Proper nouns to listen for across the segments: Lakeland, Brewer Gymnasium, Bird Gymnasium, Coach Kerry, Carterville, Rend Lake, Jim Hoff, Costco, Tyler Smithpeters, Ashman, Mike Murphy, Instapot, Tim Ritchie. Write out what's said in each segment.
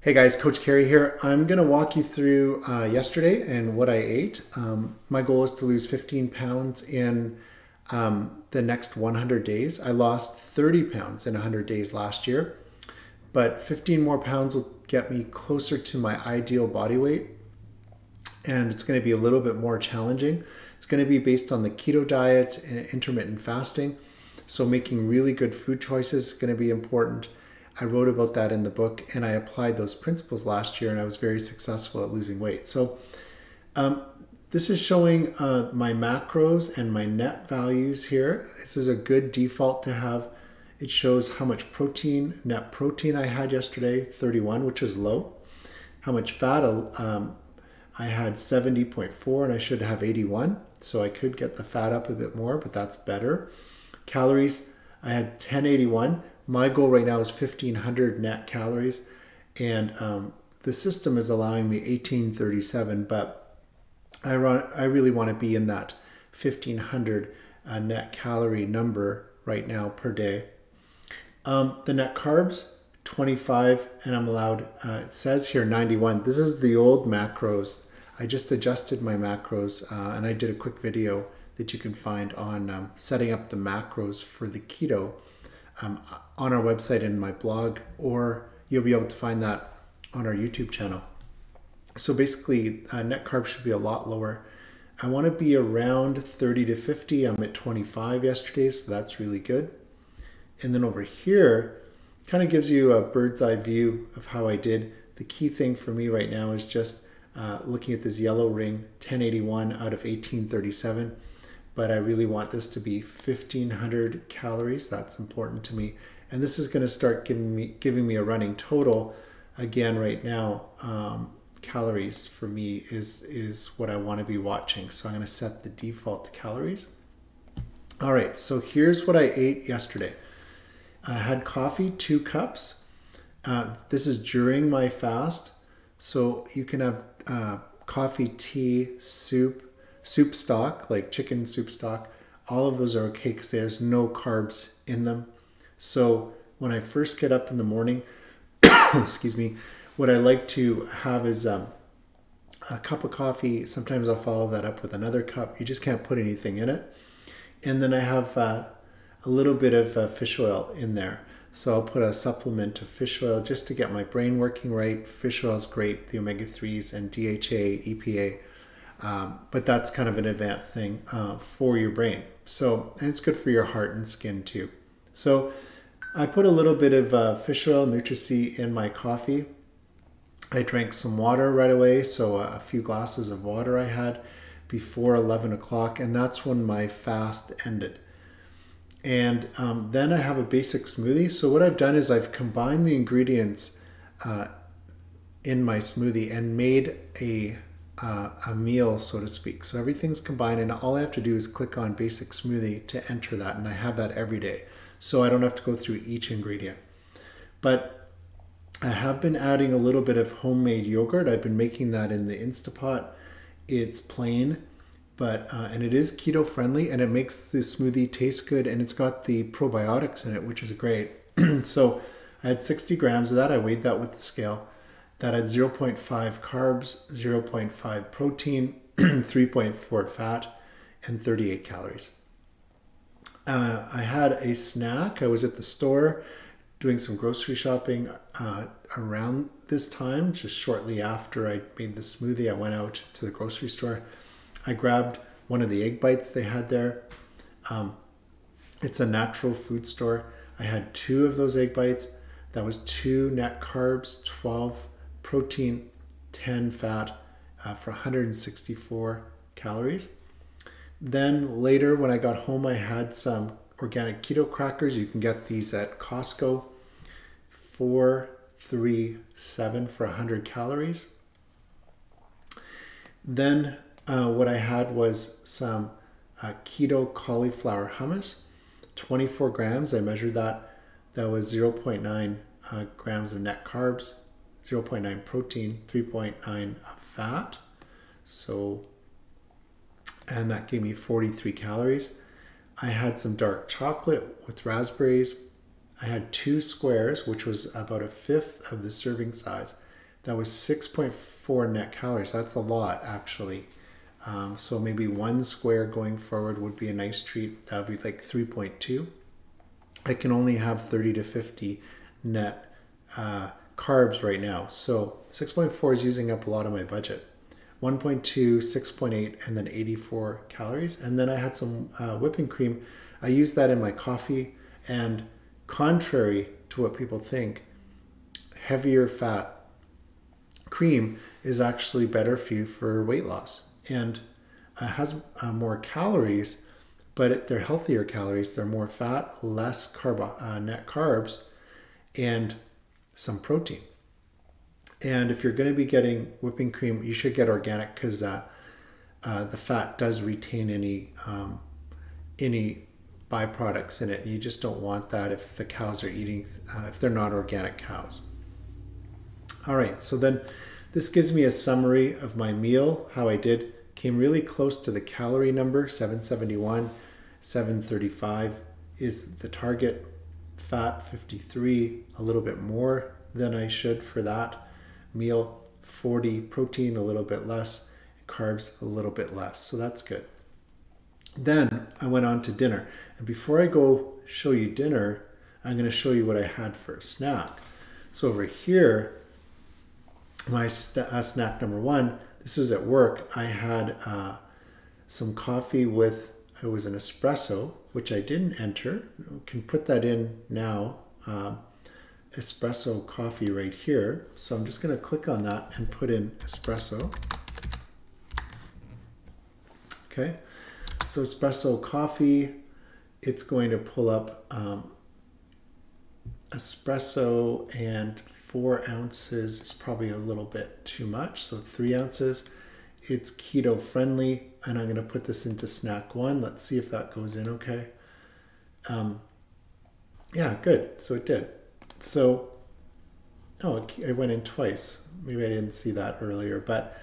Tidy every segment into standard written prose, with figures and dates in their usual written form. Hey guys, Coach Kerry here. I'm going to walk you through yesterday and what I ate. My goal is to lose 15 pounds in the next 100 days. I lost 30 pounds in 100 days last year, but 15 more pounds will get me closer to my ideal body weight. And it's going to be a little bit more challenging. It's going to be based on the keto diet and intermittent fasting. So making really good food choices is going to be important. I wrote about that in the book, and I applied those principles last year, and I was very successful at losing weight. So this is showing my macros and my net values here. This is a good default to have. It shows how much protein, net protein I had yesterday, 31, which is low. How much fat, I had 70.4, and I should have 81. So I could get the fat up a bit more, but that's better. Calories, I had 1081. My goal right now is 1,500 net calories, and the system is allowing me 1,837, but I really want to be in that 1,500 net calorie number right now per day. The net carbs, 25, and I'm allowed, it says here 91. This is the old macros. I just adjusted my macros, and I did a quick video that you can find on setting up the macros for the keto. On our website and my blog, or you'll be able to find that on our YouTube channel. So basically, net carbs should be a lot lower. I want to be around 30 to 50. I'm at 25 yesterday, so that's really good. And then over here, kind of gives you a bird's eye view of how I did. The key thing for me right now is just looking at this yellow ring, 1081 out of 1837. But I really want this to be 1,500 calories. That's important to me. And this is going to start giving me a running total. Again, right now, calories for me is what I want to be watching. So I'm going to set the default to calories. All right, so here's what I ate yesterday. I had coffee, 2 cups. This is during my fast. So you can have coffee, tea, soup stock, like chicken soup stock. All of those are okay because there's no carbs in them. So when I first get up in the morning, excuse me, what I like to have is a cup of coffee. Sometimes I'll follow that up with another cup. You just can't put anything in it. And then I have a little bit of fish oil in there. So I'll put a supplement of fish oil just to get my brain working right. Fish oil is great, the omega-3s and DHA, EPA. But that's kind of an advanced thing for your brain. So, and it's good for your heart and skin too. So I put a little bit of fish oil, Nutrici, in my coffee. I drank some water right away. So a few glasses of water I had before 11 o'clock, and that's when my fast ended. And then I have a basic smoothie. So what I've done is I've combined the ingredients in my smoothie and made a meal, so to speak. So everything's combined, and all I have to do is click on basic smoothie to enter that, and I have that every day. So I don't have to go through each ingredient. But I have been adding a little bit of homemade yogurt. I've been making that in the Instapot. It's plain, but and it is keto friendly, and it makes the smoothie taste good, and it's got the probiotics in it, which is great. So I had 60 grams of that. I weighed that with the scale. That had 0.5 carbs, 0.5 protein, 3.4 fat, and 38 calories. I had a snack. I was at the store doing some grocery shopping around this time, just shortly after I made the smoothie. I went out to the grocery store. I grabbed one of the egg bites they had there. It's a natural food store. I had 2 of those egg bites. That was 2 net carbs, 12 protein, 10 fat for 164 calories. Then later when I got home, I had some organic keto crackers. You can get these at Costco, 4, 3, 7 for 100 calories. Then what I had was some keto cauliflower hummus, 24 grams. I measured that. That was 0.9 grams of net carbs, 0.9 protein, 3.9 fat. So, and that gave me 43 calories. I had some dark chocolate with raspberries. I had 2 squares, which was about a 1/5 of the serving size. That was 6.4 net calories. That's a lot, actually. So maybe one square going forward would be a nice treat. That would be like 3.2. I can only have 30 to 50 net carbs right now. So 6.4 is using up a lot of my budget. 1.2, 6.8, and then 84 calories. And then I had some whipping cream. I used that in my coffee. And contrary to what people think, heavier fat cream is actually better for you for weight loss, and has more calories, but they're healthier calories. They're more fat, less net carbs, and some protein. And if you're going to be getting whipping cream, you should get organic, because the fat does retain any byproducts in it. You just don't want that if the cows are eating, if they're not organic cows. All right, so then this gives me a summary of my meal, how I did. Came really close to the calorie number, 771, 735 is the target. Fat 53, a little bit more than I should for that meal. 40, protein a little bit less, carbs a little bit less, so that's good. Then I went on to dinner, and before I go show you dinner, I'm going to show you what I had for a snack. So over here, my snack number one, this is at work. I had some coffee with, it was an espresso, which I didn't enter. You can put that in now, espresso coffee right here. So I'm just going to click on that and put in espresso. Okay, so espresso coffee, it's going to pull up espresso, and 4 ounces is probably a little bit too much, so 3 ounces. It's keto friendly, and I'm going to put this into snack one. Let's see if that goes in okay. Yeah, good. So it did. So, oh, it went in twice. Maybe I didn't see that earlier, but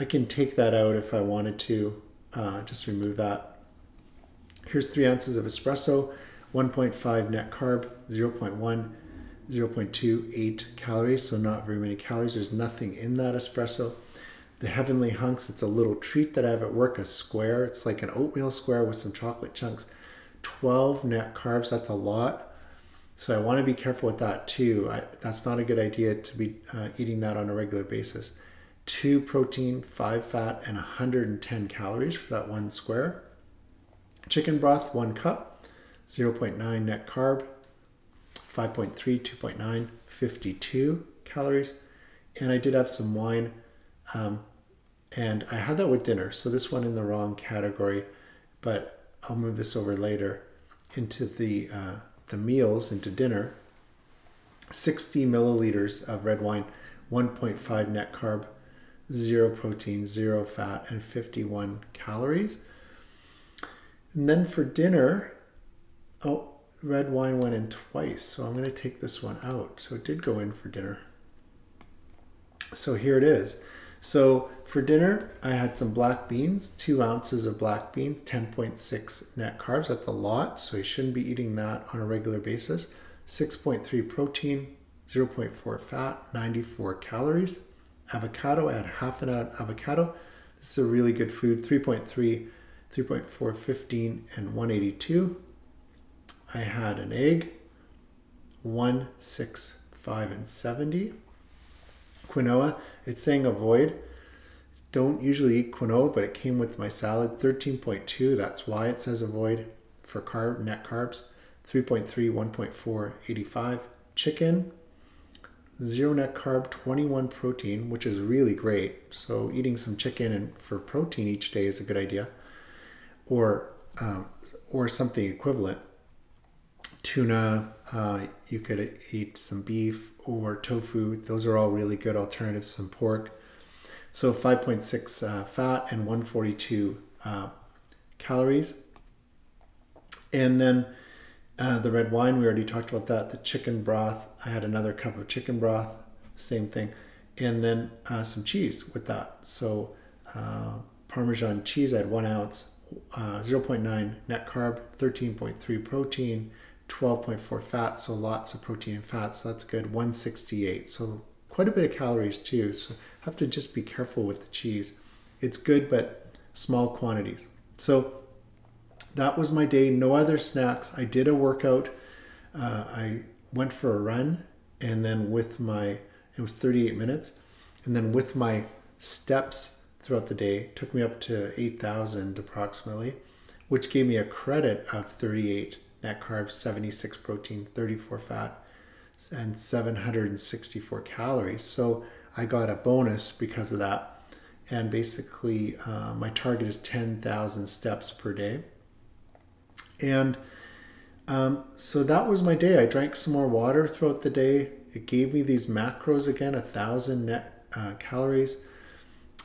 I can take that out if I wanted to. Just remove that. Here's 3 ounces of espresso, 1.5 net carb, 0.1. 0.28 calories, so not very many calories. There's nothing in that espresso. The Heavenly Hunks, it's a little treat that I have at work, a square. It's like an oatmeal square with some chocolate chunks. 12 net carbs, that's a lot. So I want to be careful with that too. That's not a good idea to be eating that on a regular basis. 2 protein, 5 fat, and 110 calories for that one square. Chicken broth, 1 cup, 0.9 net carb. 5.3, 2.9, 52 calories. And I did have some wine, and I had that with dinner. So this one in the wrong category, but I'll move this over later into the meals, into dinner. 60 milliliters of red wine, 1.5 net carb, 0 protein, 0 fat, and 51 calories. And then for dinner, oh, red wine went in twice, so I'm going to take this one out. So it did go in for dinner. So here it is. So for dinner, I had some black beans, 2 ounces of black beans, 10.6 net carbs. That's a lot, so you shouldn't be eating that on a regular basis. 6.3 protein, 0.4 fat, 94 calories. Avocado, I had half an avocado. This is a really good food, 3.3, 3.4, 15, and 182. I had an egg, 1, 6, 5, and 70. Quinoa, it's saying avoid. Don't usually eat quinoa, but it came with my salad. 13.2, that's why it says avoid for net carbs. 3.3, 1.4, 85. Chicken, 0 net carb, 21 protein, which is really great. So eating some chicken and for protein each day is a good idea, or something equivalent. Tuna, you could eat some beef or tofu. Those are all really good alternatives, some pork. So 5.6 fat and 142 calories. And then the red wine, we already talked about that. The chicken broth, I had another cup of chicken broth, same thing. And then some cheese with that. So Parmesan cheese, I had 1 ounce, 0.9 net carb, 13.3 protein, 12.4 fat, so lots of protein and fat, so that's good. 168, so quite a bit of calories too, so have to just be careful with the cheese. It's good, but small quantities. So that was my day, no other snacks. I did a workout. I went for a run, and then with my, it was 38 minutes, and then with my steps throughout the day, it took me up to 8,000 approximately, which gave me a credit of 38 net carbs, 76 protein, 34 fat, and 764 calories. So I got a bonus because of that. And basically my target is 10,000 steps per day. And so that was my day. I drank some more water throughout the day. It gave me these macros again, 1,000 net calories.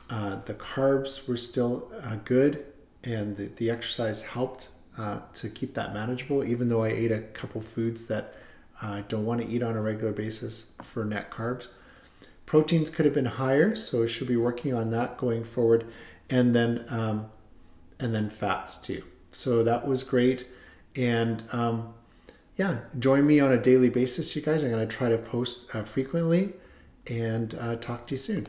The carbs were still good, and the exercise helped to keep that manageable, even though I ate a couple foods that I don't want to eat on a regular basis for net carbs. Proteins could have been higher, so I should be working on that going forward, and then fats too. So that was great, and yeah, join me on a daily basis, you guys. I'm going to try to post frequently, and talk to you soon.